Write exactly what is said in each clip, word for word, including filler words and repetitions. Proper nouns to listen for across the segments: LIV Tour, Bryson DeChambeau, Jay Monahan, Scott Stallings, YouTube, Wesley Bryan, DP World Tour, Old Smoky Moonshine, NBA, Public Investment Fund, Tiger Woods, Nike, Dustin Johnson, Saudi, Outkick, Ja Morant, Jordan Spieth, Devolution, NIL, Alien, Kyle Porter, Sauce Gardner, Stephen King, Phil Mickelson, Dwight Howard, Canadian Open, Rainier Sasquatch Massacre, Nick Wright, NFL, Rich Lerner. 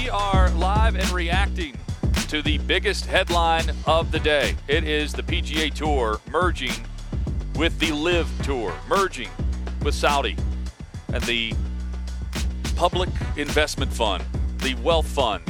We are live and reacting to the biggest headline of the day. It is the P G A Tour merging with the LIV Tour, merging with Saudi and the Public Investment Fund, the wealth fund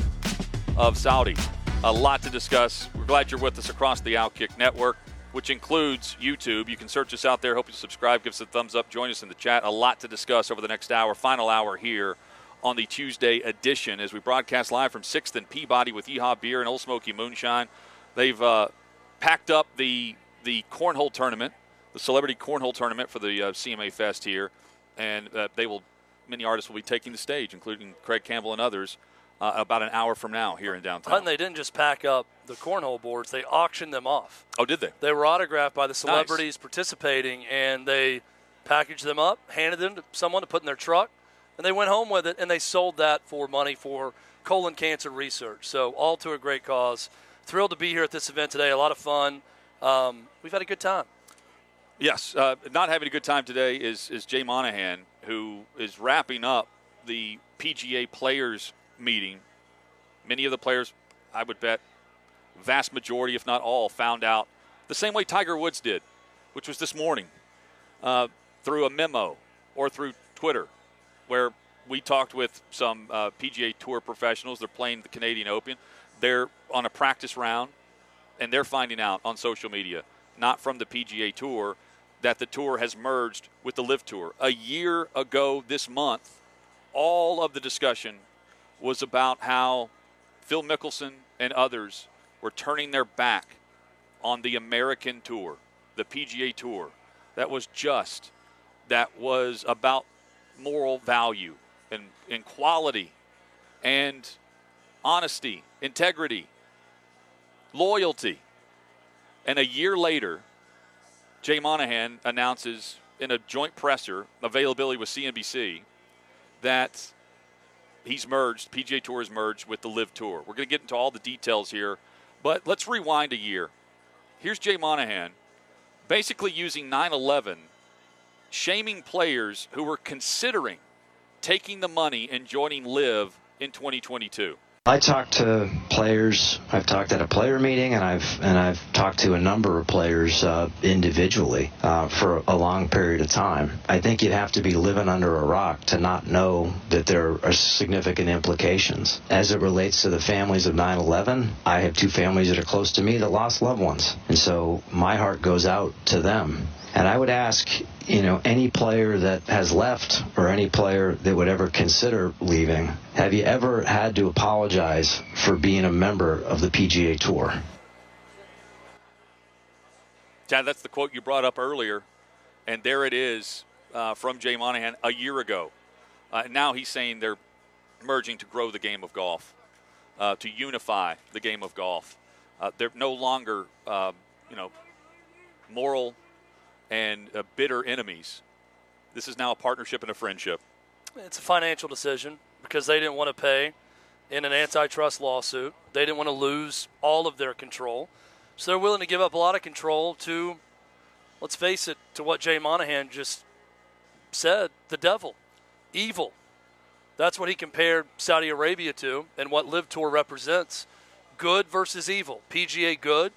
of Saudi. A lot to discuss. We're glad you're with us across the Outkick Network, which includes YouTube. You can search us out there. Hope you subscribe. Give us a thumbs up. Join us in the chat. A lot to discuss over the next hour, final hour here on the Tuesday edition as we broadcast live from sixth and Peabody with Yeehaw Beer and Old Smoky Moonshine. They've uh, packed up the the cornhole tournament, the celebrity cornhole tournament for the uh, C M A Fest here, and uh, they will. Many artists will be taking the stage, including Craig Campbell and others. Uh, about an hour from now here in downtown. And they didn't just pack up the cornhole boards. They auctioned them off. Oh, did they? They were autographed by the celebrities nice. participating, and they packaged them up, handed them to someone to put in their truck, and they went home with it, and they sold that for money for colon cancer research. So all to a great cause. Thrilled to be here at this event today. A lot of fun. Um, we've had a good time. Yes. Uh, not having a good time today is, is Jay Monahan, who is wrapping up the P G A Players meeting. Many of the players, I would bet, vast majority, if not all, found out the same way Tiger Woods did, which was this morning, uh, through a memo or through Twitter, where we talked with some uh, P G A Tour professionals. They're playing the Canadian Open. They're on a practice round, and they're finding out on social media, not from the P G A Tour, that the Tour has merged with the LIV Tour. A year ago this month, all of the discussion was about how Phil Mickelson and others were turning their back on the American Tour, the P G A Tour, that was just, that was about moral value and, and quality and honesty, integrity, loyalty. And a year later, Jay Monahan announces in a joint presser, availability with C N B C, that he's merged, P G A Tour has merged with the LIV Tour. We're going to get into all the details here, but let's rewind a year. Here's Jay Monahan basically using nine eleven, shaming players who were considering taking the money and joining LIV in twenty twenty-two. I talked to players. I've talked at a player meeting, and I've and I've talked to a number of players uh, individually uh, for a long period of time. I think you'd have to be living under a rock to not know that there are significant implications. As it relates to the families of nine eleven, I have two families that are close to me that lost loved ones, and so my heart goes out to them. And I would ask, you know, any player that has left or any player that would ever consider leaving, have you ever had to apologize for being a member of the P G A Tour? Chad, that's the quote you brought up earlier, and there it is uh, from Jay Monahan a year ago. Uh, now he's saying they're merging to grow the game of golf, uh, to unify the game of golf. Uh, they're no longer, uh, you know, moral and uh, bitter enemies. This is now a partnership and a friendship. It's a financial decision because they didn't want to pay in an antitrust lawsuit. They didn't want to lose all of their control. So they're willing to give up a lot of control to, let's face it, to what Jay Monahan just said, the devil, evil. That's what he compared Saudi Arabia to and what LIV Tour represents. Good versus evil. P G A good,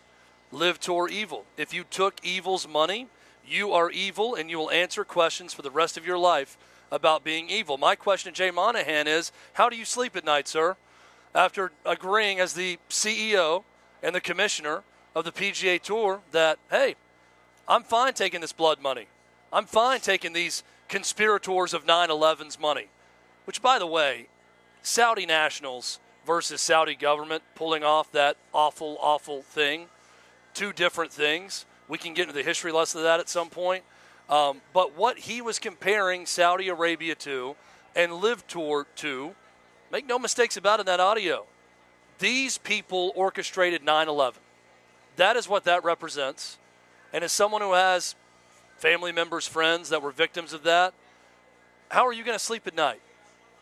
LIV Tour evil. If you took evil's money, you are evil, and you will answer questions for the rest of your life about being evil. My question to Jay Monahan is, how do you sleep at night, sir, after agreeing as the C E O and the commissioner of the P G A Tour that, hey, I'm fine taking this blood money. I'm fine taking these conspirators of nine eleven's money, which, by the way, Saudi nationals versus Saudi government pulling off that awful, awful thing, two different things. We can get into the history lesson of that at some point. Um, but what he was comparing Saudi Arabia to, and LIV Tour two. Make no mistakes about it in that audio. These people orchestrated nine eleven. That is what that represents. And as someone who has family members, friends that were victims of that, how are you going to sleep at night?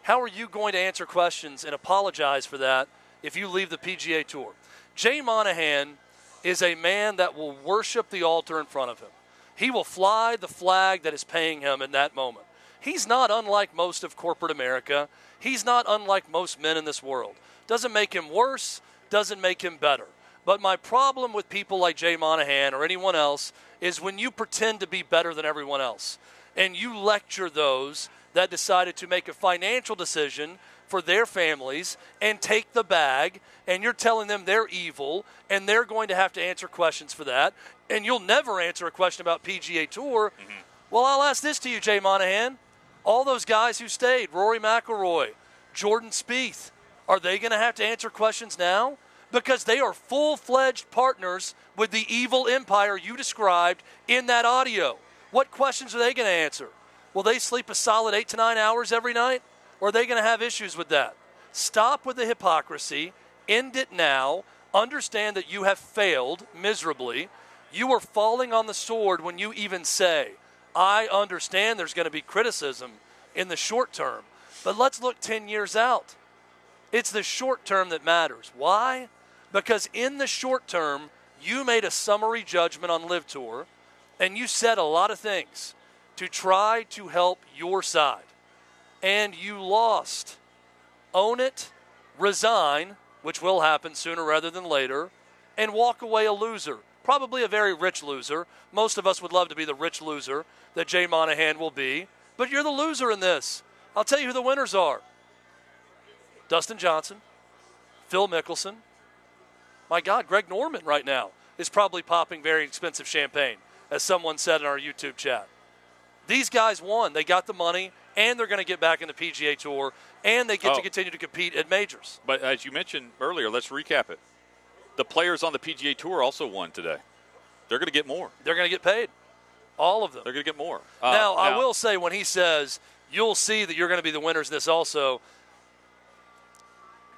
How are you going to answer questions and apologize for that if you leave the P G A Tour? Jay Monahan is a man that will worship the altar in front of him. He will fly the flag that is paying him in that moment. He's not unlike most of corporate America. He's not unlike most men in this world. Doesn't make him worse, doesn't make him better. But my problem with people like Jay Monahan or anyone else is when you pretend to be better than everyone else and you lecture those that decided to make a financial decision for their families and take the bag, and you're telling them they're evil and they're going to have to answer questions for that, and you'll never answer a question about P G A Tour. Mm-hmm. Well, I'll ask this to you, Jay Monahan. All those guys who stayed, Rory McIlroy, Jordan Spieth, are they going to have to answer questions now? Because they are full-fledged partners with the evil empire you described in that audio. What questions are they going to answer? Will they sleep a solid eight to nine hours every night? Or are they going to have issues with that? Stop with the hypocrisy. End it now. Understand that you have failed miserably. You are falling on the sword when you even say, I understand there's going to be criticism in the short term, but let's look ten years out. It's the short term that matters. Why? Because in the short term, you made a summary judgment on LIV Tour, and you said a lot of things to try to help your side. And you lost. Own it, resign, which will happen sooner rather than later, and walk away a loser. Probably a very rich loser. Most of us would love to be the rich loser that Jay Monahan will be. But you're the loser in this. I'll tell you who the winners are. Dustin Johnson, Phil Mickelson. My God, Greg Norman right now is probably popping very expensive champagne, as someone said in our YouTube chat. These guys won. They got the money, and they're going to get back in the P G A Tour, and they get oh. to continue to compete at majors. But as you mentioned earlier, let's recap it. The players on the P G A Tour also won today. They're going to get more. They're going to get paid. All of them. They're going to get more. Uh, now, now, I will say when he says, you'll see that you're going to be the winners in this also,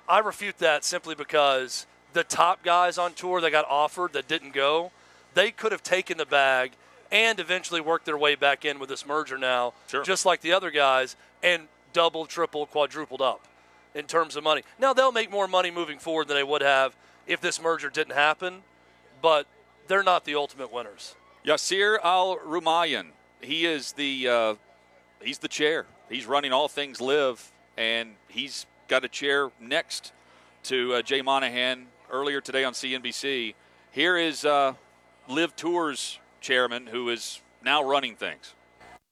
I refute that simply because the top guys on tour that got offered that didn't go, they could have taken the bag and eventually worked their way back in with this merger now, sure. just like the other guys, and double, triple, quadrupled up in terms of money. Now, they'll make more money moving forward than they would have if this merger didn't happen, but they're not the ultimate winners. Yasir Al Rumayan, he is the uh, he's the chair. He's running all things live, and he's got a chair next to uh, Jay Monahan earlier today on C N B C. Here is uh, live Tour's chairman, who is now running things.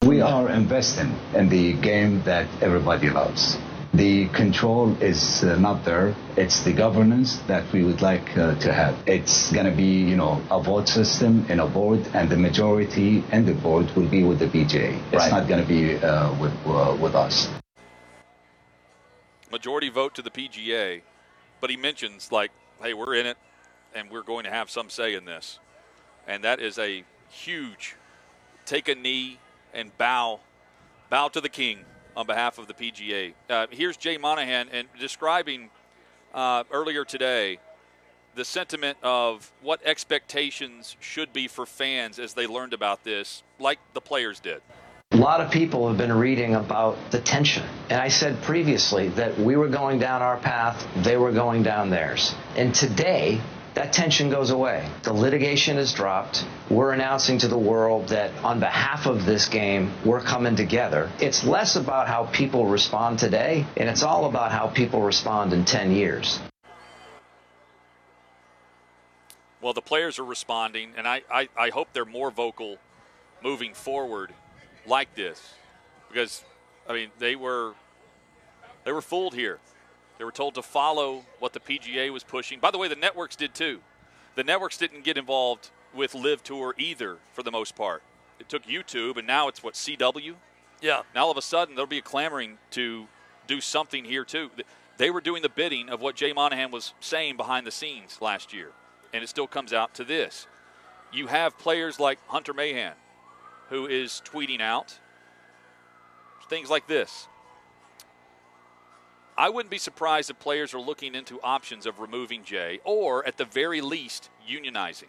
We are investing in the game that everybody loves. The control is uh, not there. It's the governance that we would like uh, to have. It's going to be, you know, a vote system in a board, and the majority and the board will be with the P G A. It's right. not going to be uh, with uh, with us. Majority vote to the P G A, but he mentions, like, hey, we're in it, and we're going to have some say in this. And that is a huge take a knee and bow, bow to the king on behalf of the P G A. Uh, here's Jay Monahan and describing uh, earlier today the sentiment of what expectations should be for fans as they learned about this, like the players did. A lot of people have been reading about the tension. And I said previously that we were going down our path, they were going down theirs. And today, that tension goes away. The litigation is dropped. We're announcing to the world that on behalf of this game, we're coming together. It's less about how people respond today, and it's all about how people respond in ten years. Well, the players are responding, and I, I, I hope they're more vocal moving forward like this. Because, I mean, they were they were fooled here. They were told to follow what the P G A was pushing. By the way, the networks did too. The networks didn't get involved with LIV Tour either, for the most part. It took YouTube, and now it's, what, C W? Yeah. Now all of a sudden there'll be a clamoring to do something here too. They were doing the bidding of what Jay Monahan was saying behind the scenes last year, and it still comes out to this. You have players like Hunter Mahan, who is tweeting out things like this. I wouldn't be surprised if players are looking into options of removing Jay or, at the very least, unionizing.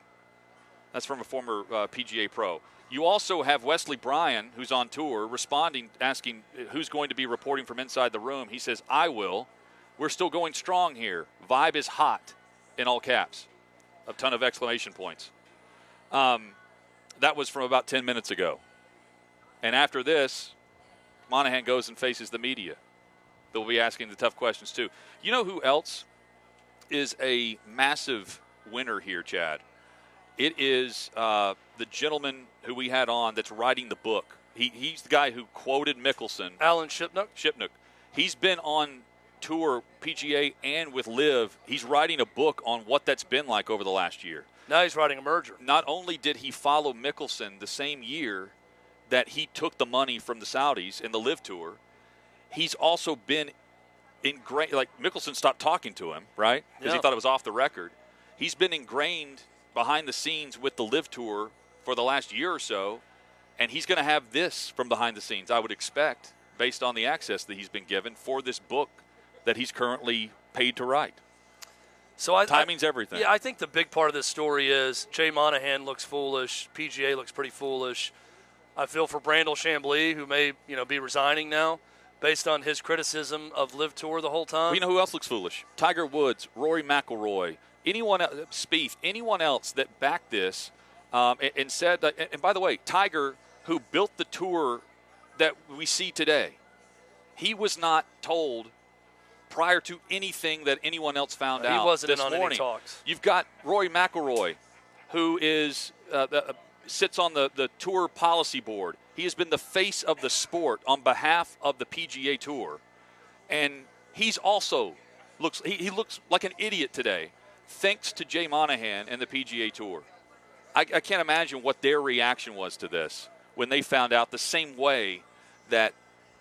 That's from a former uh, P G A pro. You also have Wesley Bryan, who's on tour, responding, asking who's going to be reporting from inside the room. He says, I will. We're still going strong here. Vibe is hot, in all caps. A ton of exclamation points. Um, that was from about ten minutes ago. And after this, Monahan goes and faces the media. They'll be asking the tough questions, too. You know who else is a massive winner here, Chad? It is uh, the gentleman who we had on that's writing the book. He He's the guy who quoted Mickelson. Alan Shipnuk? Shipnuk. He's been on tour, P G A, and with Liv. He's writing a book on what that's been like over the last year. Now he's writing a merger. Not only did he follow Mickelson the same year that he took the money from the Saudis in the LIV Tour, he's also been ingrained. Like, Mickelson stopped talking to him, right? Because yeah. he thought it was off the record. He's been ingrained behind the scenes with the LIV Tour for the last year or so, and he's going to have this from behind the scenes, I would expect, based on the access that he's been given for this book that he's currently paid to write. So I, Timing's I, everything. Yeah, I think the big part of this story is Jay Monahan looks foolish. P G A looks pretty foolish. I feel for Brandel Chambly, who may you know be resigning now, based on his criticism of LIV Tour the whole time. Well, you know who else looks foolish? Tiger Woods, Rory McIlroy, anyone else, Spieth, anyone else that backed this um, and, and said, that, and by the way, Tiger, who built the tour that we see today, he was not told prior to anything that anyone else found he out. He wasn't this in on morning. Any talks. You've got Rory McIlroy, who is uh, the, sits on the, the tour policy board. He has been the face of the sport on behalf of the P G A Tour, and he's also looks he, he looks like an idiot today, thanks to Jay Monahan and the P G A Tour. I, I can't imagine what their reaction was to this when they found out, the same way that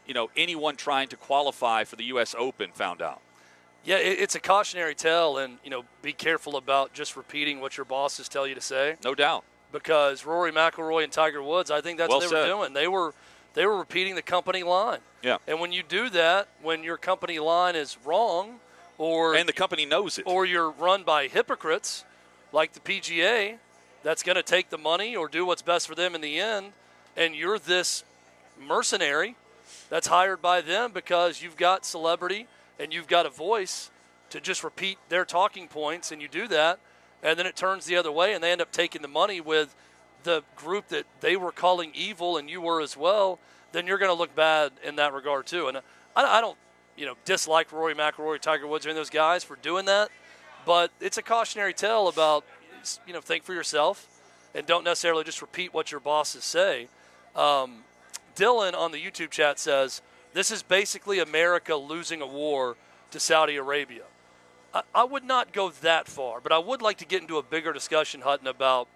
you know anyone trying to qualify for the U S Open found out. Yeah, it, it's a cautionary tale, and you know be careful about just repeating what your bosses tell you to say. No doubt. Because Rory McIlroy and Tiger Woods, I think that's well what they said. were doing. They were they were repeating the company line. Yeah. And when you do that, when your company line is wrong, or and the company knows it, or you're run by hypocrites like the P G A, that's going to take the money or do what's best for them in the end, and you're this mercenary that's hired by them because you've got celebrity and you've got a voice to just repeat their talking points, and you do that. And then it turns the other way, and they end up taking the money with the group that they were calling evil, and you were as well. Then you're going to look bad in that regard too. And I, I don't, you know, dislike Rory McIlroy, Tiger Woods, or any of those guys for doing that. But it's a cautionary tale about, you know, think for yourself, and don't necessarily just repeat what your bosses say. Um, Dylan on the YouTube chat says this is basically America losing a war to Saudi Arabia. I would not go that far, but I would like to get into a bigger discussion, Hutton, about,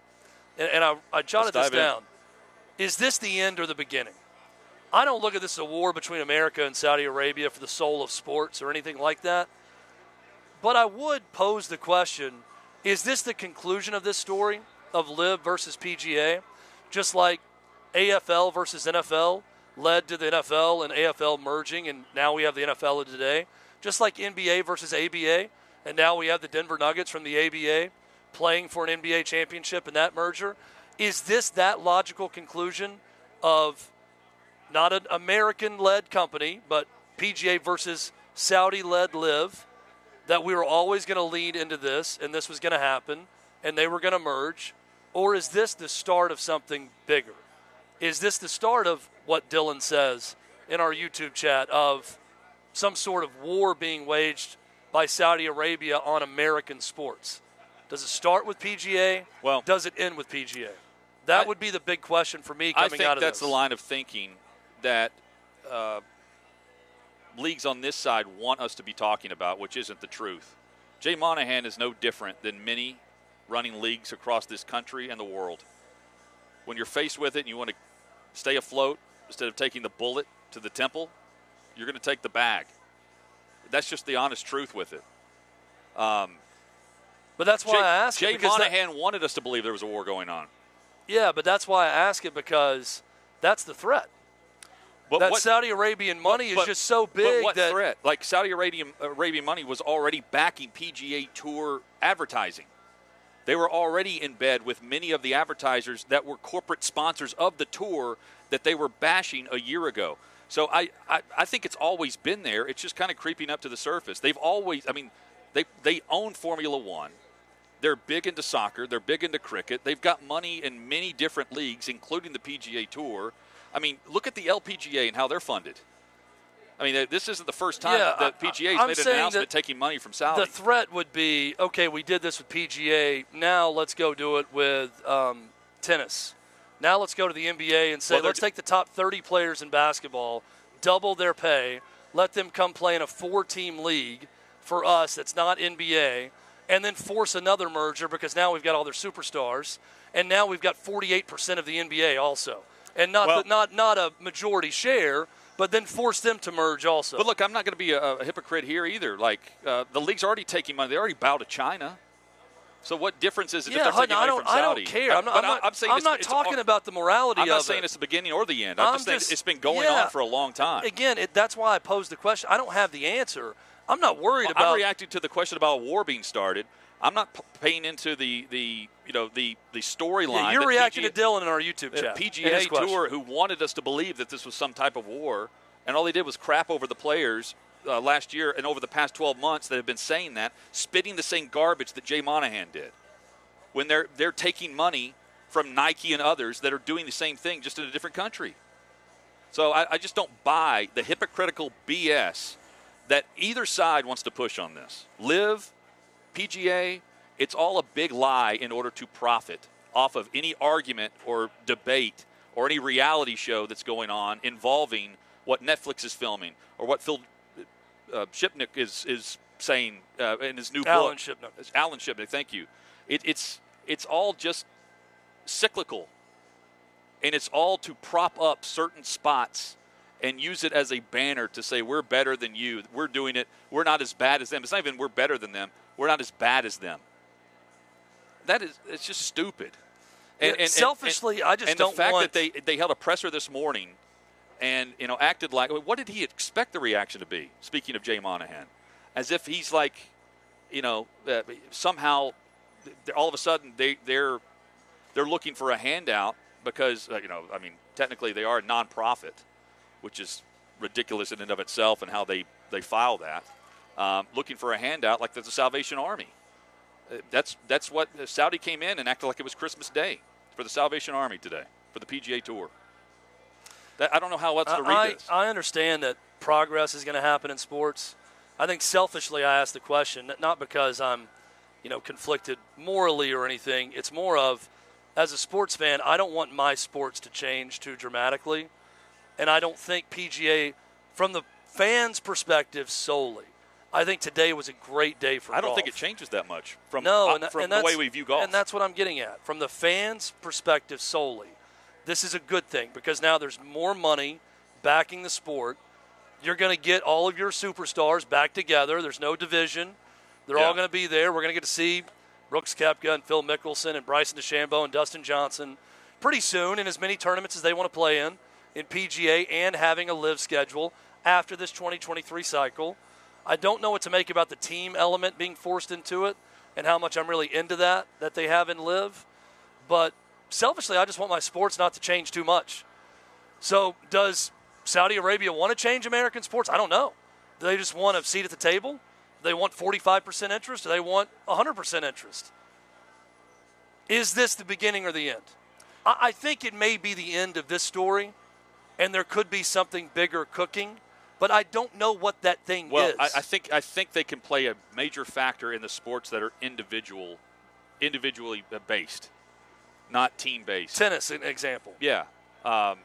and, and I, I jotted this down. In. Is this the end or the beginning? I don't look at this as a war between America and Saudi Arabia for the soul of sports or anything like that, but I would pose the question, is this the conclusion of this story of LIV versus P G A, just like A F L versus N F L led to the N F L and A F L merging, and now we have the N F L of today, just like N B A versus A B A, and now we have the Denver Nuggets from the A B A playing for an N B A championship in that merger. Is this that logical conclusion of not an American-led company, but P G A versus Saudi-led LIV, that we were always going to lead into this, and this was going to happen, and they were going to merge? Or is this the start of something bigger? Is this the start of what Dylan says in our YouTube chat of some sort of war being waged by Saudi Arabia on American sports? Does it start with P G A? Well, does it end with P G A? That I, would be the big question for me coming out of this. I think that's the line of thinking that uh, leagues on this side want us to be talking about, which isn't the truth. Jay Monahan is no different than many running leagues across this country and the world. When you're faced with it and you want to stay afloat, instead of taking the bullet to the temple, you're going to take the bag. That's just the honest truth with it. Um, but that's why Jay, I ask Jay it. Jay Monahan that, wanted us to believe there was a war going on. Yeah, but that's why I ask it, because that's the threat. But that what, Saudi Arabian money but, is but, just so big. But what that threat? Like Saudi Arabian, Arabian money was already backing P G A Tour advertising. They were already in bed with many of the advertisers that were corporate sponsors of the tour that they were bashing a year ago. So I, I, I think it's always been there. It's just kind of creeping up to the surface. They've always, I mean, they they own Formula One. They're big into soccer. They're big into cricket. They've got money in many different leagues, including the P G A Tour. I mean, look at the L P G A and how they're fundfunded. I mean, this isn't the first time yeah, that P G A's I, made an announcement taking money from Saudi. The threat would be, okay, we did this with P G A. Now let's go do it with um, tennis. Now let's go to the N B A and say, well, let's d- take the top thirty players in basketball, double their pay, let them come play in a four-team league for us that's not N B A, and then force another merger because now we've got all their superstars, and now we've got forty-eight percent of the N B A also. And not well, the, not not a majority share, but then force them to merge also. But look, I'm not going to be a, a hypocrite here either. Like uh, the league's already taking money; they already bow to China. So what difference is it yeah, if they're taking money from Saudi? I don't care. I'm not, I'm not, I'm saying I'm not talking about the morality of it. I'm not saying it's the beginning or the end. I'm, I'm just saying just, it's been going yeah, on for a long time. Again, it, that's why I posed the question. I don't have the answer. I'm not worried well, about. I'm reacting to the question about war being started. I'm not p- paying into the, the you know the, the storyline. Yeah, you're reacting P G A, to Dylan in our YouTube chat. P G A Tour, who wanted us to believe that this was some type of war, and all they did was crap over the players uh, last year and over the past twelve months that have been saying that, spitting the same garbage that Jay Monahan did. When they're they're taking money from Nike and others that are doing the same thing just in a different country. So I, I just don't buy the hypocritical B S that either side wants to push on this. Live. P G A, it's all a big lie in order to profit off of any argument or debate or any reality show that's going on involving what Netflix is filming or what Phil uh, Shipnuk is is saying uh, in his new Alan book. Alan Shipnuk. Alan Shipnuk, thank you. It, it's it's all just cyclical, and it's all to prop up certain spots and use it as a banner to say we're better than you, we're doing it, we're not as bad as them. It's not even we're better than them. We're not as bad as them. That is, it's just stupid. And, yeah, and selfishly, and, and, I just and don't want. And the fact want... that they they held a presser this morning, and you know, acted like, what did he expect the reaction to be? Speaking of Jay Monahan, as if he's like, you know, uh, somehow, all of a sudden they they're they're looking for a handout because uh, you know, I mean, technically they are a nonprofit, which is ridiculous in and of itself, and how they they file that. Um, looking for a handout like the Salvation Army. Uh, that's that's what uh, Saudi came in and acted like it was Christmas Day for the Salvation Army today, for the P G A Tour. That, I don't know how else to read I, this. I understand that progress is going to happen in sports. I think selfishly I asked the question, not because I'm you know, conflicted morally or anything. It's more of, as a sports fan, I don't want my sports to change too dramatically. And I don't think P G A, from the fans' perspective solely, I think today was a great day for golf. I don't golf. think it changes that much from, no, and, uh, from and the way we view golf. And that's what I'm getting at. From the fans' perspective solely, this is a good thing because now there's more money backing the sport. You're going to get all of your superstars back together. There's no division. They're yeah. all going to be there. We're going to get to see Brooks Koepka and Phil Mickelson and Bryson DeChambeau and Dustin Johnson pretty soon in as many tournaments as they want to play in, in P G A and having a live schedule after this twenty twenty-three cycle. I don't know what to make about the team element being forced into it and how much I'm really into that, that they have in LIV. But selfishly, I just want my sports not to change too much. So does Saudi Arabia want to change American sports? I don't know. Do they just want a seat at the table? Do they want forty-five percent interest? Do they want one hundred percent interest? Is this the beginning or the end? I, I think it may be the end of this story, and there could be something bigger cooking. But I don't know what that thing well, is. Well, I, I think I think they can play a major factor in the sports that are individual, individually based, not team based. Tennis, an example. Yeah, um,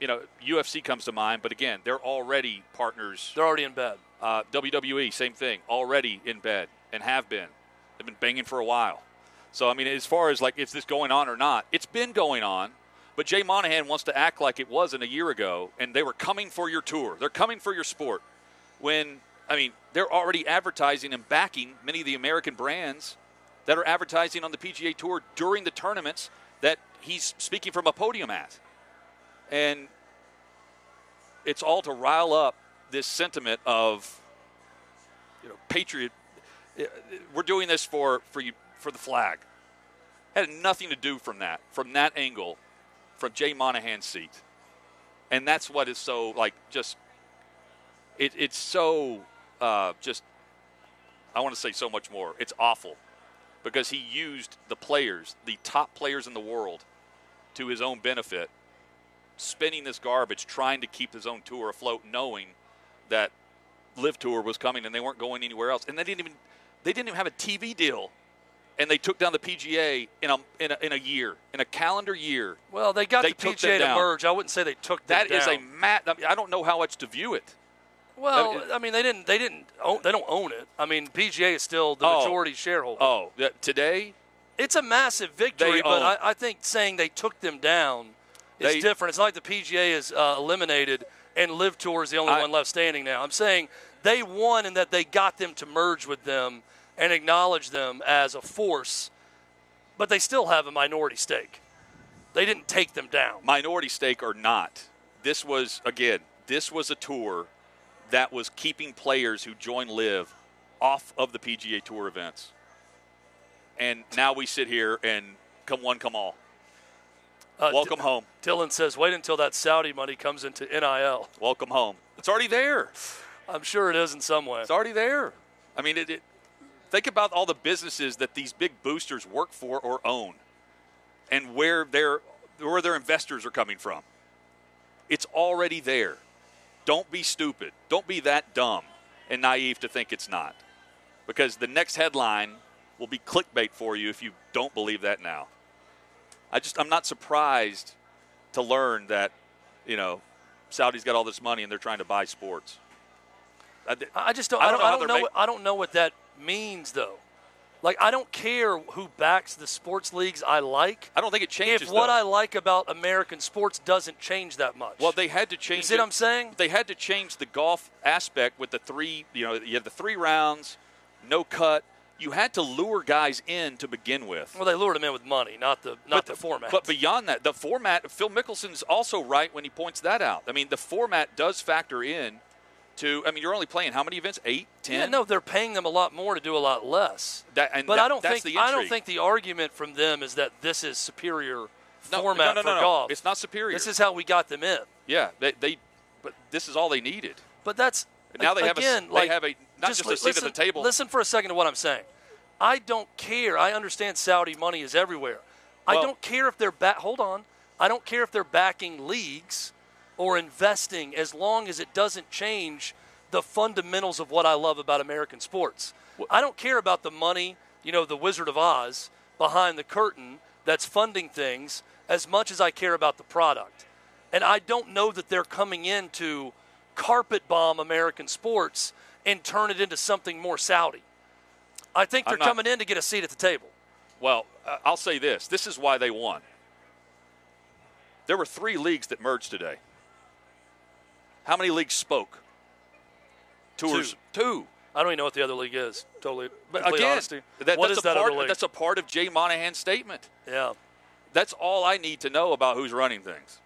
you know, U F C comes to mind, but again, they're already partners. They're already in bed. Uh, W W E, same thing, already in bed and have been. They've been banging for a while. So I mean, as far as like, is this going on or not? It's been going on. But Jay Monahan wants to act like it wasn't a year ago, and they were coming for your tour. They're coming for your sport. When, I mean, they're already advertising and backing many of the American brands that are advertising on the P G A Tour during the tournaments that he's speaking from a podium at. And it's all to rile up this sentiment of, you know, patriot. We're doing this for for you for the flag. Had nothing to do from that from that angle, from Jay Monahan's seat, and that's what is so like just. It, it's so uh, just. I want to say so much more. It's awful because he used the players, the top players in the world, to his own benefit, spinning this garbage, trying to keep his own tour afloat, knowing that LIV Tour was coming and they weren't going anywhere else. And they didn't even they didn't even have a T V deal, and they took down the P G A in a in a, in a year, in a calendar year. Well, they got they the P G A to merge. I wouldn't say they took them that down. That is a mat. I mean, I don't know how else to view it. Well, I mean, they didn't. They didn't. Own, they don't own it. I mean, P G A is still the oh, majority shareholder. Oh, yeah, today, it's a massive victory. But I, I think saying they took them down is they, different. It's not like the P G A is uh, eliminated and LIV Tour is the only I, one left standing now. I'm saying they won in that they got them to merge with them and acknowledge them as a force, but they still have a minority stake. They didn't take them down. Minority stake or not, this was again. This was a tour that was keeping players who joined LIV off of the P G A Tour events. And now we sit here and come one, come all. Uh, Welcome D- home. Dylan says, wait until that Saudi money comes into N I L. Welcome home. It's already there. I'm sure it is in some way. It's already there. I mean, it, it, think about all the businesses that these big boosters work for or own and where their, where their investors are coming from. It's already there. Don't be stupid. Don't be that dumb and naive to think it's not. Because the next headline will be clickbait for you if you don't believe that now. I just, I'm not surprised to learn that, you know, Saudi's got all this money and they're trying to buy sports. I, I just don't, I don't, I don't, know, I don't know. I don't know what that means, though. Like, I don't care who backs the sports leagues I like. I don't think it changes, If what though. I like about American sports doesn't change that much. Well, they had to change. You see what I'm saying? They had to change the golf aspect with the three, you know, you had the three rounds, no cut. You had to lure guys in to begin with. Well, they lured them in with money, not the not but, the format. But beyond that, the format, Phil Mickelson's also right when he points that out. I mean, the format does factor in to, I mean, you're only playing how many events? Eight, ten? Yeah, no, they're paying them a lot more to do a lot less. That, and but that, I don't that's think the I don't think the argument from them is that this is superior no, format no, no, no, for no. golf. It's not superior. This is how we got them in. Yeah, they, they but this is all they needed. But that's and now they again, have a, like, they have a not just, just a seat listen, at the table. Listen for a second to what I'm saying. I don't care. I understand Saudi money is everywhere. Well, I don't care if they're back. Hold on. I don't care if they're backing leagues or investing, as long as it doesn't change the fundamentals of what I love about American sports. I don't care about the money, you know, the Wizard of Oz behind the curtain that's funding things as much as I care about the product. And I don't know that they're coming in to carpet bomb American sports and turn it into something more Saudi. I think they're not coming in to get a seat at the table. Well, I'll say this. This is why they won. There were three leagues that merged today. How many leagues spoke? Tours. Two. Two. I don't even know what the other league is. Totally. But again, that, what that's, is a that part, other league? That's a part of Jay Monahan's statement. Yeah. That's all I need to know about who's running things,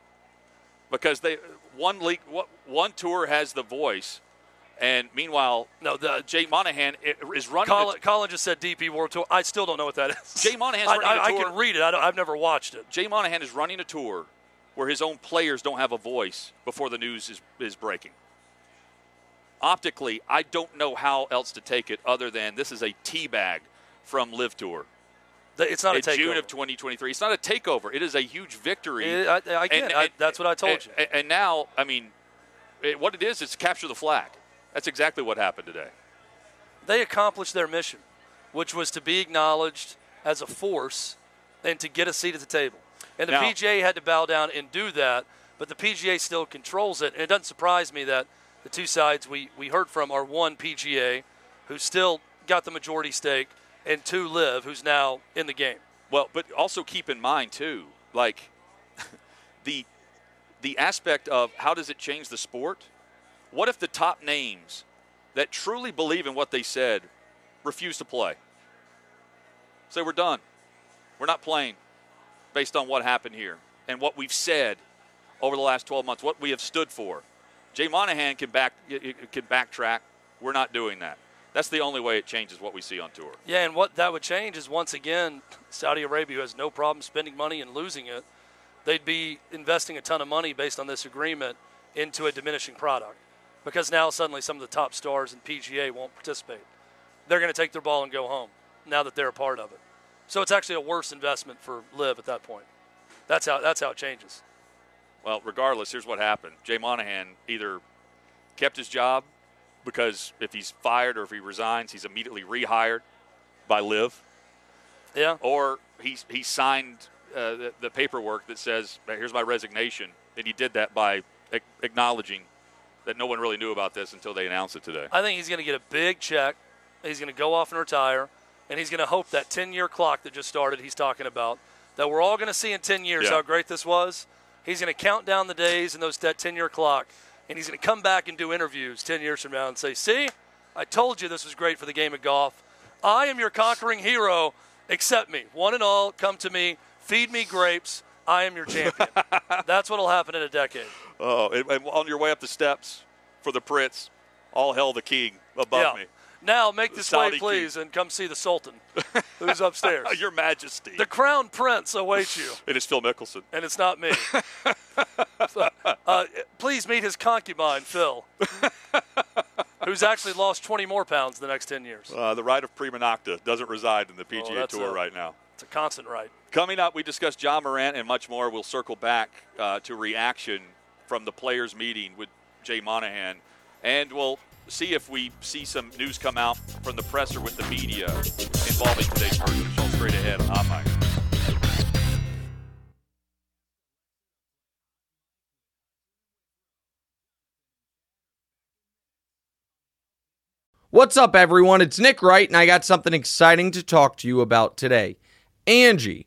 because they one league, one tour has the voice, and meanwhile, no, the, Jay Monahan is running. Colin, t- Colin just said D P World Tour. I still don't know what that is. Jay Monahan's running I, I, a tour. I can read it. I I've never watched it. Jay Monahan is running a tour where his own players don't have a voice before the news is, is breaking. Optically, I don't know how else to take it other than this is a teabag from LIV Tour. It's not a takeover. In June of twenty twenty-three. It's not a takeover. It is a huge victory. It, I, I get and, it. I, that's what I told and, you. And, and now, I mean, it, what it is is capture the flag. That's exactly what happened today. They accomplished their mission, which was to be acknowledged as a force and to get a seat at the table. And the now, P G A had to bow down and do that, but the P G A still controls it. And it doesn't surprise me that the two sides we, we heard from are one, P G A, who's still got the majority stake, and two, LIV, who's now in the game. Well, but also keep in mind, too, like the the aspect of how does it change the sport? What if the top names that truly believe in what they said refuse to play? Say, we're done. We're not playing. Based on what happened here and what we've said over the last twelve months, what we have stood for. Jay Monahan can back can backtrack. We're not doing that. That's the only way it changes what we see on tour. Yeah, and what that would change is, once again, Saudi Arabia has no problem spending money and losing it. They'd be investing a ton of money based on this agreement into a diminishing product, because now suddenly some of the top stars in P G A won't participate. They're going to take their ball and go home now that they're a part of it. So it's actually a worse investment for LIV at that point. That's how that's how it changes. Well, regardless, here's what happened. Jay Monahan either kept his job, because if he's fired or if he resigns, he's immediately rehired by LIV. Yeah. Or he, he signed uh, the, the paperwork that says, here's my resignation, and he did that by ac- acknowledging that no one really knew about this until they announced it today. I think he's going to get a big check. He's going to go off and retire, and he's going to hope that ten-year clock that just started he's talking about, that we're all going to see in ten years yeah. how great this was. He's going to count down the days and those that ten-year clock, and he's going to come back and do interviews ten years from now and say, see, I told you this was great for the game of golf. I am your conquering hero. Accept me. One and all, come to me. Feed me grapes. I am your champion. That's what will happen in a decade. Oh, and on your way up the steps for the Prince, all hail the king above yeah. me. Now make this Saudi way, please, king. And come see the Sultan, who's upstairs. Your Majesty. The Crown Prince awaits you. It is Phil Mickelson. And it's not me. so, uh, please meet his concubine, Phil, who's actually lost twenty more pounds in the next ten years. Uh, the right of prima nocta doesn't reside in the P G A oh, Tour a, right now. It's a constant right. Coming up, we discuss Ja Morant and much more. We'll circle back uh, to reaction from the players' meeting with Jay Monahan, and we'll see if we see some news come out from the presser with the media involving today's merger. It's all straight ahead on Hot Mic. What's up, everyone? It's Nick Wright, and I got something exciting to talk to you about today. Angie,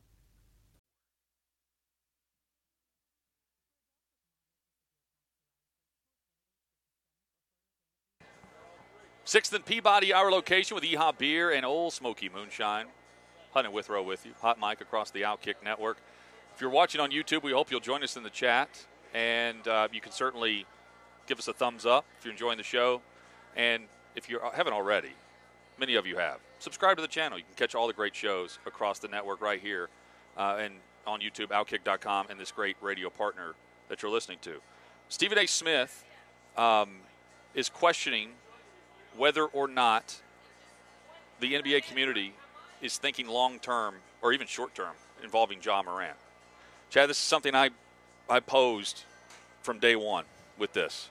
sixth and Peabody, our location with Yeehaw Beer and Old Smoky Moonshine. Hunt and Withrow with you. Hot Mic across the Outkick Network. If you're watching on YouTube, we hope you'll join us in the chat. And uh, you can certainly give us a thumbs up if you're enjoying the show. And if you haven't already, many of you have, subscribe to the channel. You can catch all the great shows across the network right here uh, and on YouTube, outkick dot com, and this great radio partner that you're listening to. Stephen A. Smith um, is questioning whether or not the N B A community is thinking long-term or even short-term involving Ja Morant. Chad, this is something I, I posed from day one with this.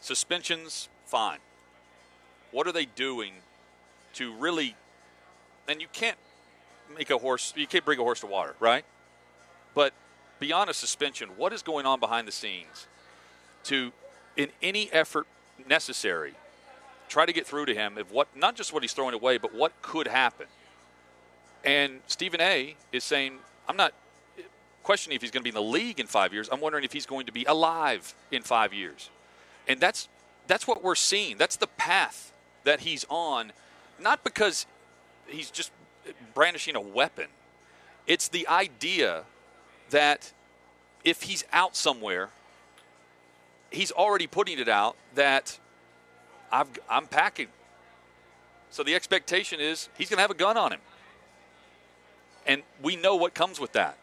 Suspensions, fine. What are they doing to really – and you can't make a horse – you can't bring a horse to water, right? But beyond a suspension, what is going on behind the scenes to, in any effort necessary – try to get through to him of what, not just what he's throwing away, but what could happen. And Stephen A. is saying, I'm not questioning if he's going to be in the league in five years. I'm wondering if he's going to be alive in five years. And that's that's what we're seeing. That's the path that he's on, not because he's just brandishing a weapon. It's the idea that if he's out somewhere, he's already putting it out that I've, I'm packing. So the expectation is he's going to have a gun on him. And we know what comes with that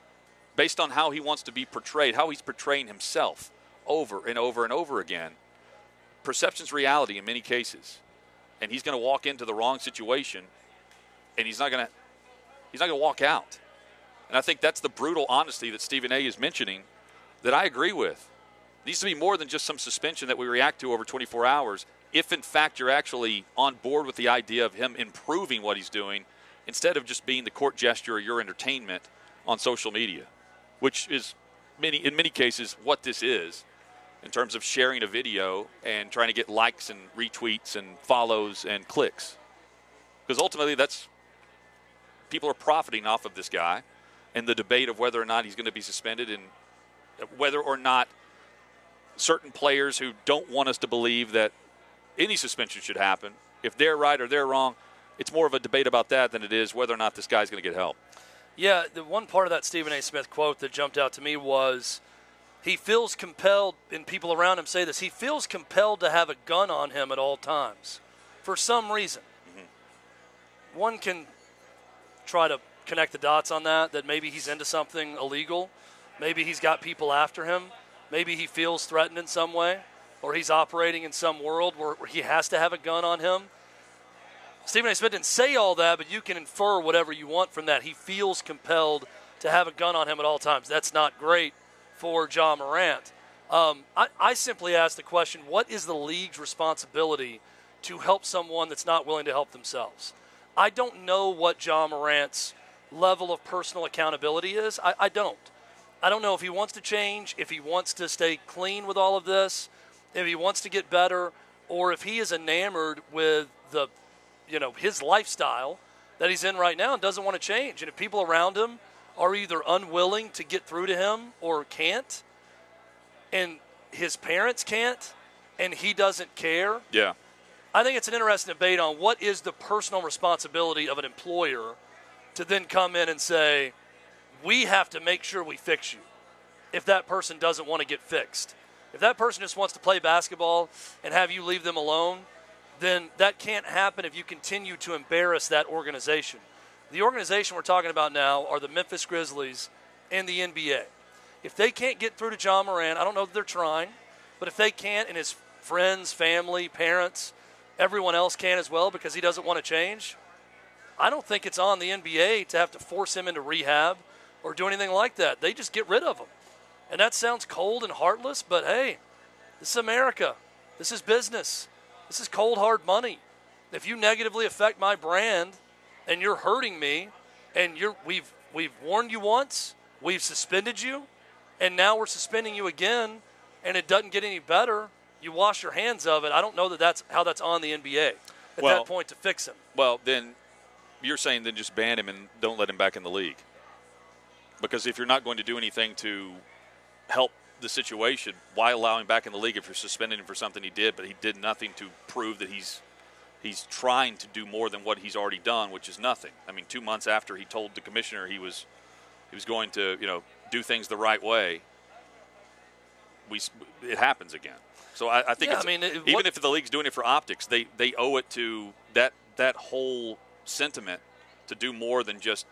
based on how he wants to be portrayed, how he's portraying himself over and over and over again. Perception's reality in many cases. And he's going to walk into the wrong situation, and he's not going to he's not going to walk out. And I think that's the brutal honesty that Stephen A. is mentioning that I agree with. It needs to be more than just some suspension that we react to over twenty-four hours if, in fact, you're actually on board with the idea of him improving what he's doing instead of just being the court gesture or your entertainment on social media, which is many in many cases what this is in terms of sharing a video and trying to get likes and retweets and follows and clicks. Because ultimately, that's people are profiting off of this guy and the debate of whether or not he's going to be suspended and whether or not certain players who don't want us to believe that any suspension should happen, if they're right or they're wrong, it's more of a debate about that than it is whether or not this guy's going to get help. Yeah, the one part of that Stephen A. Smith quote that jumped out to me was he feels compelled, and people around him say this, he feels compelled to have a gun on him at all times for some reason. Mm-hmm. One can try to connect the dots on that, that maybe he's into something illegal. Maybe he's got people after him. Maybe he feels threatened in some way, or he's operating in some world where he has to have a gun on him. Stephen A. Smith didn't say all that, but you can infer whatever you want from that. He feels compelled to have a gun on him at all times. That's not great for Ja Morant. Um, I, I simply ask the question, what is the league's responsibility to help someone that's not willing to help themselves? I don't know what Ja Morant's level of personal accountability is. I, I don't. I don't know if he wants to change, if he wants to stay clean with all of this, if he wants to get better, or if he is enamored with the, you know, his lifestyle that he's in right now and doesn't want to change. And if people around him are either unwilling to get through to him or can't, and his parents can't, and he doesn't care. Yeah. I think it's an interesting debate on what is the personal responsibility of an employer to then come in and say, we have to make sure we fix you if that person doesn't want to get fixed. If that person just wants to play basketball and have you leave them alone, then that can't happen if you continue to embarrass that organization. The organization we're talking about now are the Memphis Grizzlies and the N B A. If they can't get through to Ja Morant, I don't know that they're trying, but if they can't and his friends, family, parents, everyone else can as well because he doesn't want to change, I don't think it's on the N B A to have to force him into rehab or do anything like that. They just get rid of them. And that sounds cold and heartless, but hey, this is America. This is business. This is cold, hard money. If you negatively affect my brand and you're hurting me and you're we've we've warned you once, we've suspended you, and now we're suspending you again and it doesn't get any better, you wash your hands of it. I don't know that that's how that's on the N B A at well, that point to fix him. Well, then you're saying then just ban him and don't let him back in the league. Because if you're not going to do anything to help the situation, why allow him back in the league if you're suspending him for something he did, but he did nothing to prove that he's he's trying to do more than what he's already done, which is nothing. I mean, two months after he told the commissioner he was he was going to, you know, do things the right way, we it happens again. So I, I think yeah, it's, I mean, it, even what, if the league's doing it for optics, they they owe it to that that whole sentiment to do more than just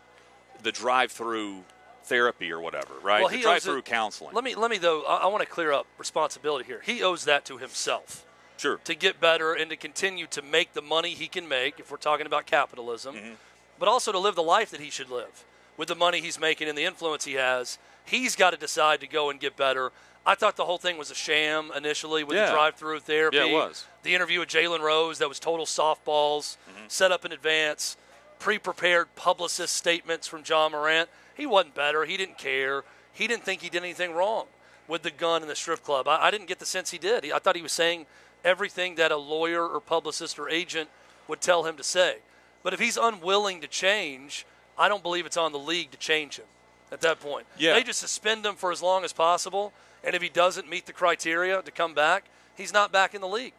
the drive-through therapy or whatever, right? Well, he drive through counseling. Let me, let me though, I, I want to clear up responsibility here. He owes that to himself. Sure. To get better and to continue to make the money he can make, if we're talking about capitalism, mm-hmm. but also to live the life that he should live with the money he's making and the influence he has. He's got to decide to go and get better. I thought the whole thing was a sham initially with yeah. the drive-through therapy. Yeah, it was. The interview with Jalen Rose that was total softballs, mm-hmm. set up in advance, pre-prepared publicist statements from Ja Morant. He wasn't better. He didn't care. He didn't think he did anything wrong with the gun in the strip club. I, I didn't get the sense he did. He, I thought he was saying everything that a lawyer or publicist or agent would tell him to say. But if he's unwilling to change, I don't believe it's on the league to change him at that point. Yeah. They just suspend him for as long as possible, and if he doesn't meet the criteria to come back, he's not back in the league.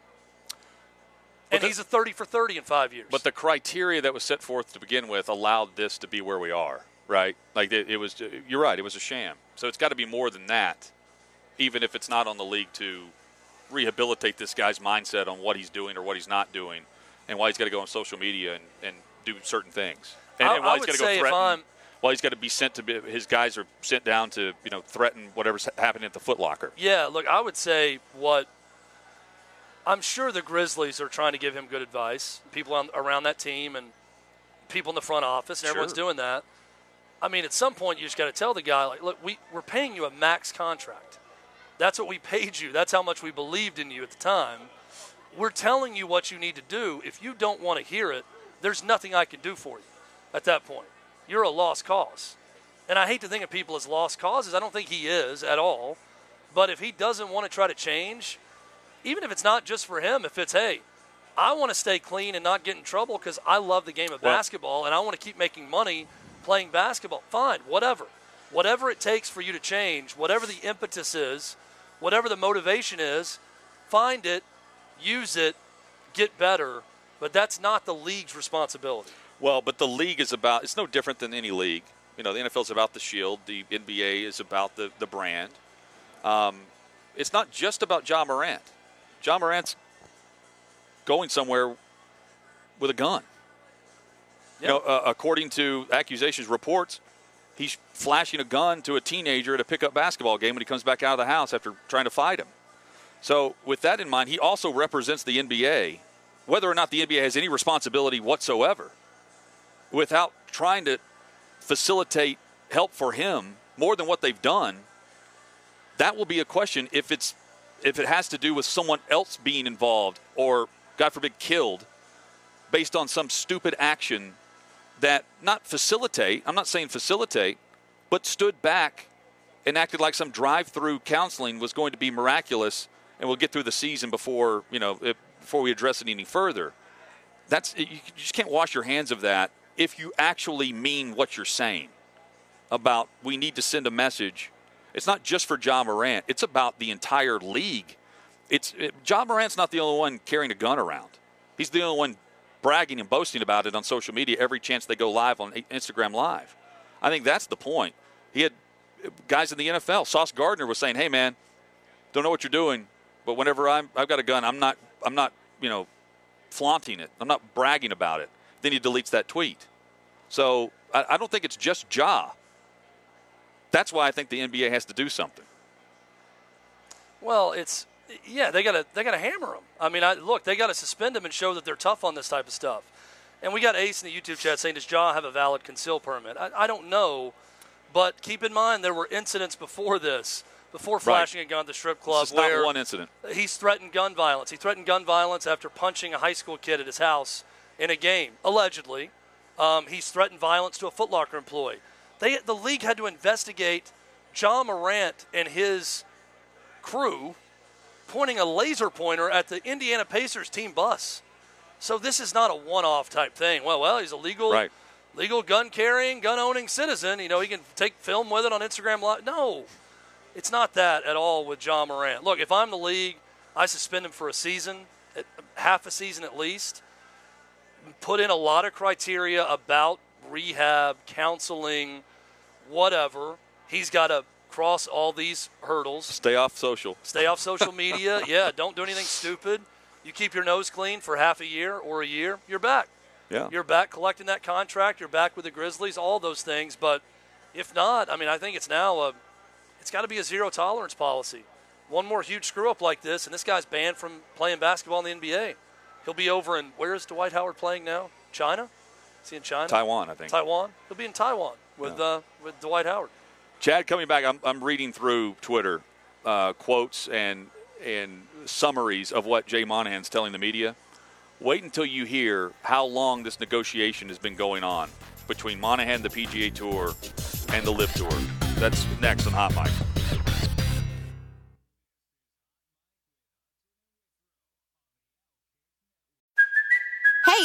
And the, he's a thirty for thirty in five years. But the criteria that was set forth to begin with allowed this to be where we are. Right, like it, it was. You're right. It was a sham. So it's got to be more than that, even if it's not on the league to rehabilitate this guy's mindset on what he's doing or what he's not doing and why he's got to go on social media and, and do certain things. And, I, and why I he's got to go threaten. Why he's got to be sent to be, his guys are sent down to, you know, threaten whatever's happening at the Foot Locker. Yeah, look, I would say what I'm sure the Grizzlies are trying to give him good advice, people on, around that team and people in the front office, and sure. everyone's doing that. I mean, at some point, you just got to tell the guy, like, look, we, we're paying you a max contract. That's what we paid you. That's how much we believed in you at the time. We're telling you what you need to do. If you don't want to hear it, there's nothing I can do for you at that point. You're a lost cause. And I hate to think of people as lost causes. I don't think he is at all. But if he doesn't want to try to change, even if it's not just for him, if it's, hey, I want to stay clean and not get in trouble because I love the game of well, basketball and I want to keep making money playing basketball, fine, whatever. Whatever it takes for you to change, whatever the impetus is, whatever the motivation is, find it, use it, get better. But that's not the league's responsibility. Well, but the league is about – it's no different than any league. You know, the N F L is about the shield. The N B A is about the, the brand. Um, it's not just about Ja Morant. Ja Morant's going somewhere with a gun. Yeah. You know, uh, according to accusations reports, he's flashing a gun to a teenager at a pickup basketball game when he comes back out of the house after trying to fight him. So with that in mind, he also represents the N B A, whether or not the N B A has any responsibility whatsoever, without trying to facilitate help for him more than what they've done. That will be a question if it's if it has to do with someone else being involved or, God forbid, killed based on some stupid action that not facilitate, I'm not saying facilitate, but stood back and acted like some drive-through counseling was going to be miraculous and we'll get through the season before, you know, if, before we address it any further. That's you just can't wash your hands of that if you actually mean what you're saying about we need to send a message. It's not just for Ja Morant. It's about the entire league. It's it, Ja Morant's not the only one carrying a gun around. He's the only one bragging and boasting about it on social media every chance they go live on Instagram Live. I think that's the point. He had guys in the N F L. Sauce Gardner was saying, "Hey man, don't know what you're doing, but whenever I'm, I've got a gun, I'm not, I'm not, you know, flaunting it. I'm not bragging about it." Then he deletes that tweet. So I, I don't think it's just Ja. That's why I think the N B A has to do something. Well, it's. Yeah, they gotta they gotta hammer them. I mean, I, look, they gotta suspend them and show that they're tough on this type of stuff. And we got Ace in the YouTube chat saying, "Does Ja have a valid conceal permit?" I, I don't know, but keep in mind there were incidents before this, before flashing right. a gun at the strip club. This is where not one incident. He's threatened gun violence. He threatened gun violence after punching a high school kid at his house in a game, allegedly. Um, he's threatened violence to a Foot Locker employee. They the league had to investigate Ja Morant and his crew pointing a laser pointer at the Indiana Pacers team bus. So this is not a one-off type thing. Well, well, he's a legal, right. legal gun-carrying, gun-owning citizen. You know, he can take film with it on Instagram Live. No, it's not that at all with Ja Morant. Look, if I'm the league, I suspend him for a season, half a season at least, put in a lot of criteria about rehab, counseling, whatever. He's got a cross all these hurdles. Stay off social. Stay off social media. Yeah, don't do anything stupid. You keep your nose clean for half a year or a year, you're back. Yeah. You're back collecting that contract. You're back with the Grizzlies, all those things. But if not, I mean, I think it's now a – it's got to be a zero-tolerance policy. One more huge screw-up like this, and this guy's banned from playing basketball in the N B A. He'll be over in – where is Dwight Howard playing now? China? Is he in China? Taiwan, I think. Taiwan? He'll be in Taiwan with, yeah. uh, with Dwight Howard. Chad, coming back, I'm, I'm reading through Twitter uh, quotes and and summaries of what Jay Monahan's telling the media. Wait until you hear how long this negotiation has been going on between Monahan, the P G A Tour, and the LIV Tour. That's next on Hot Mic. Hey,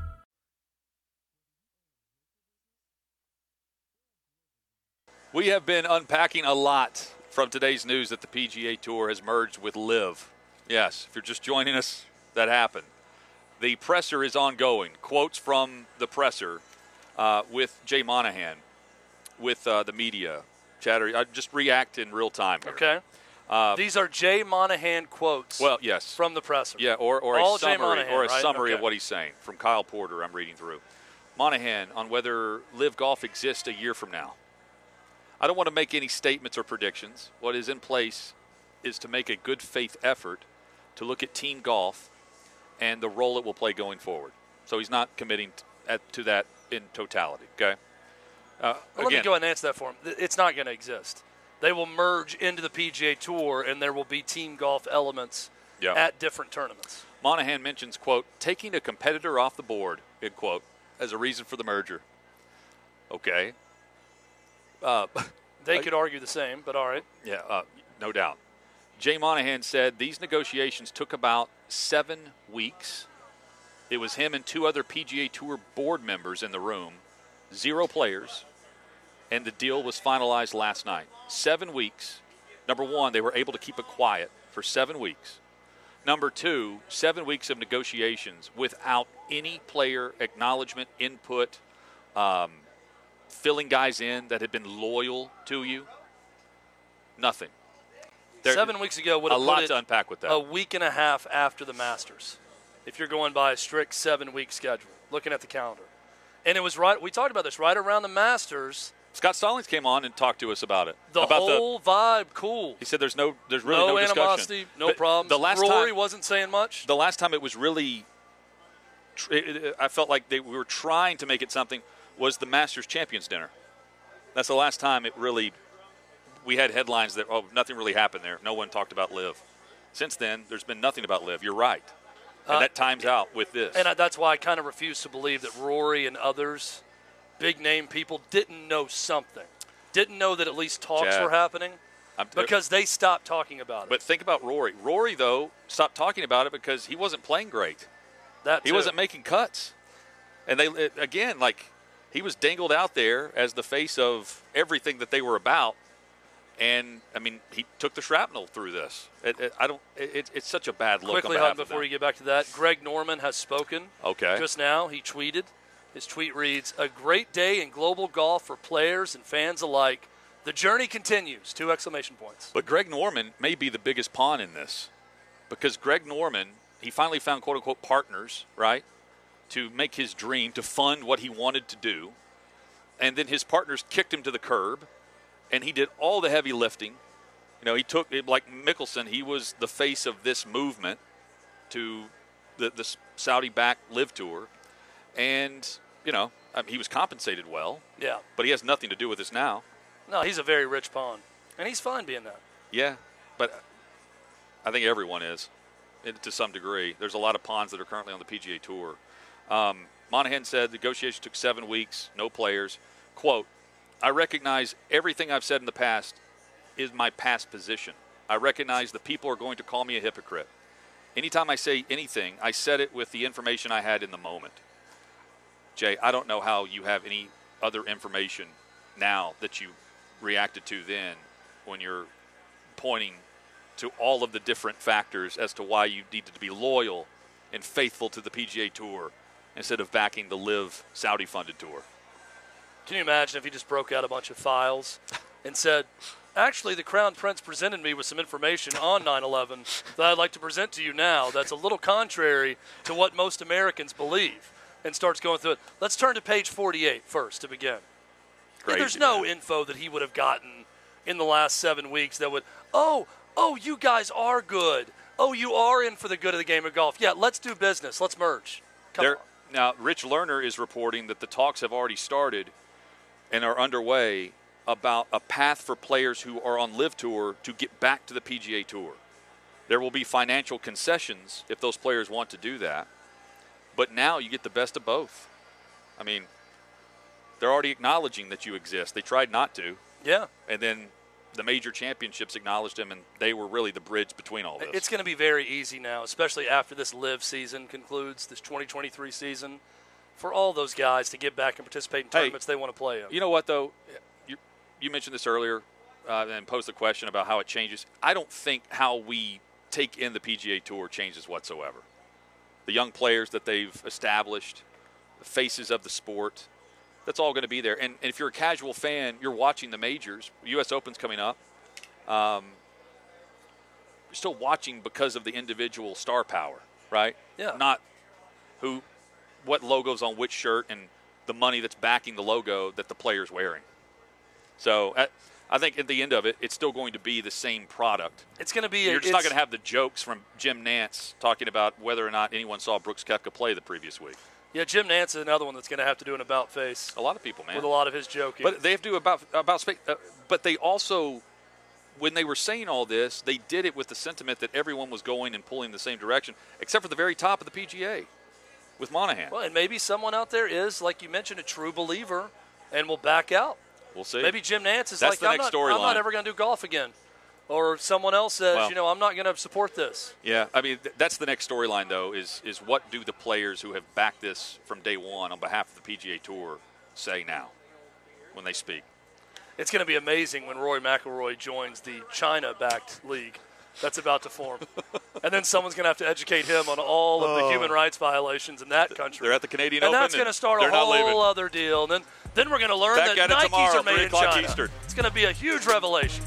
We have been unpacking a lot from today's news that the P G A Tour has merged with LIV. Yes, if you're just joining us, that happened. The presser is ongoing. Quotes from the presser uh, with Jay Monahan, with uh, the media chatter. I just react in real time here. Okay. Um, These are Jay Monahan quotes. Well, yes. From the presser. Yeah, or, or a summary, Monahan, or a right? summary okay. of what he's saying from Kyle Porter. I'm reading through. Monahan on whether LIV Golf exists a year from now. I don't want to make any statements or predictions. What is in place is to make a good faith effort to look at team golf and the role it will play going forward. So he's not committing to that in totality, okay? Uh, well, let me go and answer that for him. It's not going to exist. They will merge into the P G A Tour, and there will be team golf elements yeah. at different tournaments. Monahan mentions, quote, taking a competitor off the board, end quote, as a reason for the merger. Okay. Uh, they could argue the same, but all right. Yeah, uh, no doubt. Jay Monahan said these negotiations took about seven weeks. It was him and two other P G A Tour board members in the room, zero players, and the deal was finalized last night. Seven weeks. Number one, they were able to keep it quiet for seven weeks. Number two, seven weeks of negotiations without any player acknowledgement, input, um, filling guys in that had been loyal to you? Nothing. There, Seven weeks ago would have a lot to unpack with that. A week and a half after the Masters, if you're going by a strict seven-week schedule, looking at the calendar. And it was right – we talked about this right around the Masters. Scott Stallings came on and talked to us about it. The about whole the, vibe cool. He said there's no – there's really no, no discussion. No animosity, no but problems. The last Rory time, wasn't saying much. The last time it was really tr- – I felt like they, we were trying to make it something – was the Masters Champions Dinner. That's the last time it really, we had headlines that, oh, nothing really happened there. No one talked about LIV. Since then, there's been nothing about LIV. You're right. And uh, that times out with this. And I, that's why I kind of refuse to believe that Rory and others, big-name people, didn't know something, didn't know that at least talks Chad, were happening I'm, because they stopped talking about it. But think about Rory. Rory, though, stopped talking about it because he wasn't playing great. That He too. wasn't making cuts. And, they it, again, like – he was dangled out there as the face of everything that they were about, and I mean, he took the shrapnel through this. It, it, I don't. It, it's such a bad look. Quickly, Hunt, before you get back to that, Greg Norman has spoken. Okay. Just now, he tweeted. His tweet reads: "A great day in global golf for players and fans alike. The journey continues." Two exclamation points. But Greg Norman may be the biggest pawn in this, because Greg Norman, he finally found quote unquote partners, right? To make his dream, to fund what he wanted to do. And then his partners kicked him to the curb, and he did all the heavy lifting. You know, he took, like Mickelson, he was the face of this movement to the, the Saudi-backed LIV Tour. And, you know, I mean, he was compensated well. Yeah. But he has nothing to do with this now. No, he's a very rich pawn. And he's fine being that. Yeah, but I think everyone is, to some degree. There's a lot of pawns that are currently on the P G A Tour. Um, Monahan said the negotiations took seven weeks, no players. Quote, I recognize everything I've said in the past is my past position. I recognize the people are going to call me a hypocrite. Anytime I say anything, I said it with the information I had in the moment. Jay, I don't know how you have any other information now that you reacted to then when you're pointing to all of the different factors as to why you needed to be loyal and faithful to the P G A Tour instead of backing the LIV Saudi-funded tour. Can you imagine if he just broke out a bunch of files and said, actually, the Crown Prince presented me with some information on nine eleven that I'd like to present to you now that's a little contrary to what most Americans believe, and starts going through it. Let's turn to page forty-eight first to begin. Crazy, there's no man. info that he would have gotten in the last seven weeks that would, oh, oh, you guys are good. Oh, you are in for the good of the game of golf. Yeah, let's do business. Let's merge. Come there, on. Now, Rich Lerner is reporting that the talks have already started and are underway about a path for players who are on LIV Tour to get back to the P G A Tour. There will be financial concessions if those players want to do that. But now you get the best of both. I mean, they're already acknowledging that you exist. They tried not to. Yeah. And then the major championships acknowledged him, and they were really the bridge between all this. It's going to be very easy now, especially after this LIV season concludes, this twenty twenty-three season, for all those guys to get back and participate in tournaments hey, they want to play in. You know what, though? You, you mentioned this earlier uh, and posed the question about how it changes. I don't think how we take in the P G A Tour changes whatsoever. The young players that they've established, the faces of the sport, that's all going to be there. And, and if you're a casual fan, you're watching the majors. U S Open's coming up. Um, you're still watching because of the individual star power, right? Yeah. Not who, what logo's on which shirt and the money that's backing the logo that the player's wearing. So at, I think at the end of it, it's still going to be the same product. It's going to be. You're just not going to have the jokes from Jim Nantz talking about whether or not anyone saw Brooks Koepka play the previous week. Yeah, Jim Nantz is another one that's going to have to do an about face. A lot of people, man, with a lot of his joking. But they have to do about about face. Uh, but they also, when they were saying all this, they did it with the sentiment that everyone was going and pulling in the same direction, except for the very top of the P G A, with Monahan. Well, and maybe someone out there is, like you mentioned, a true believer, and will back out. We'll see. Maybe Jim Nantz is that's like, the I'm, next not, I'm not ever going to do golf again, or someone else says, well, you know, I'm not going to support this. Yeah, I mean, th- that's the next storyline, though, is is what do the players who have backed this from day one on behalf of the P G A Tour say now when they speak? It's going to be amazing when Rory McIlroy joins the China-backed league that's about to form. And then someone's going to have to educate him on all of the human rights violations in that country. They're at the Canadian Open. And that's going to start a whole other deal. And then, then we're going to learn that, that Nikes tomorrow, are made in China. Eastern. It's going to be a huge revelation.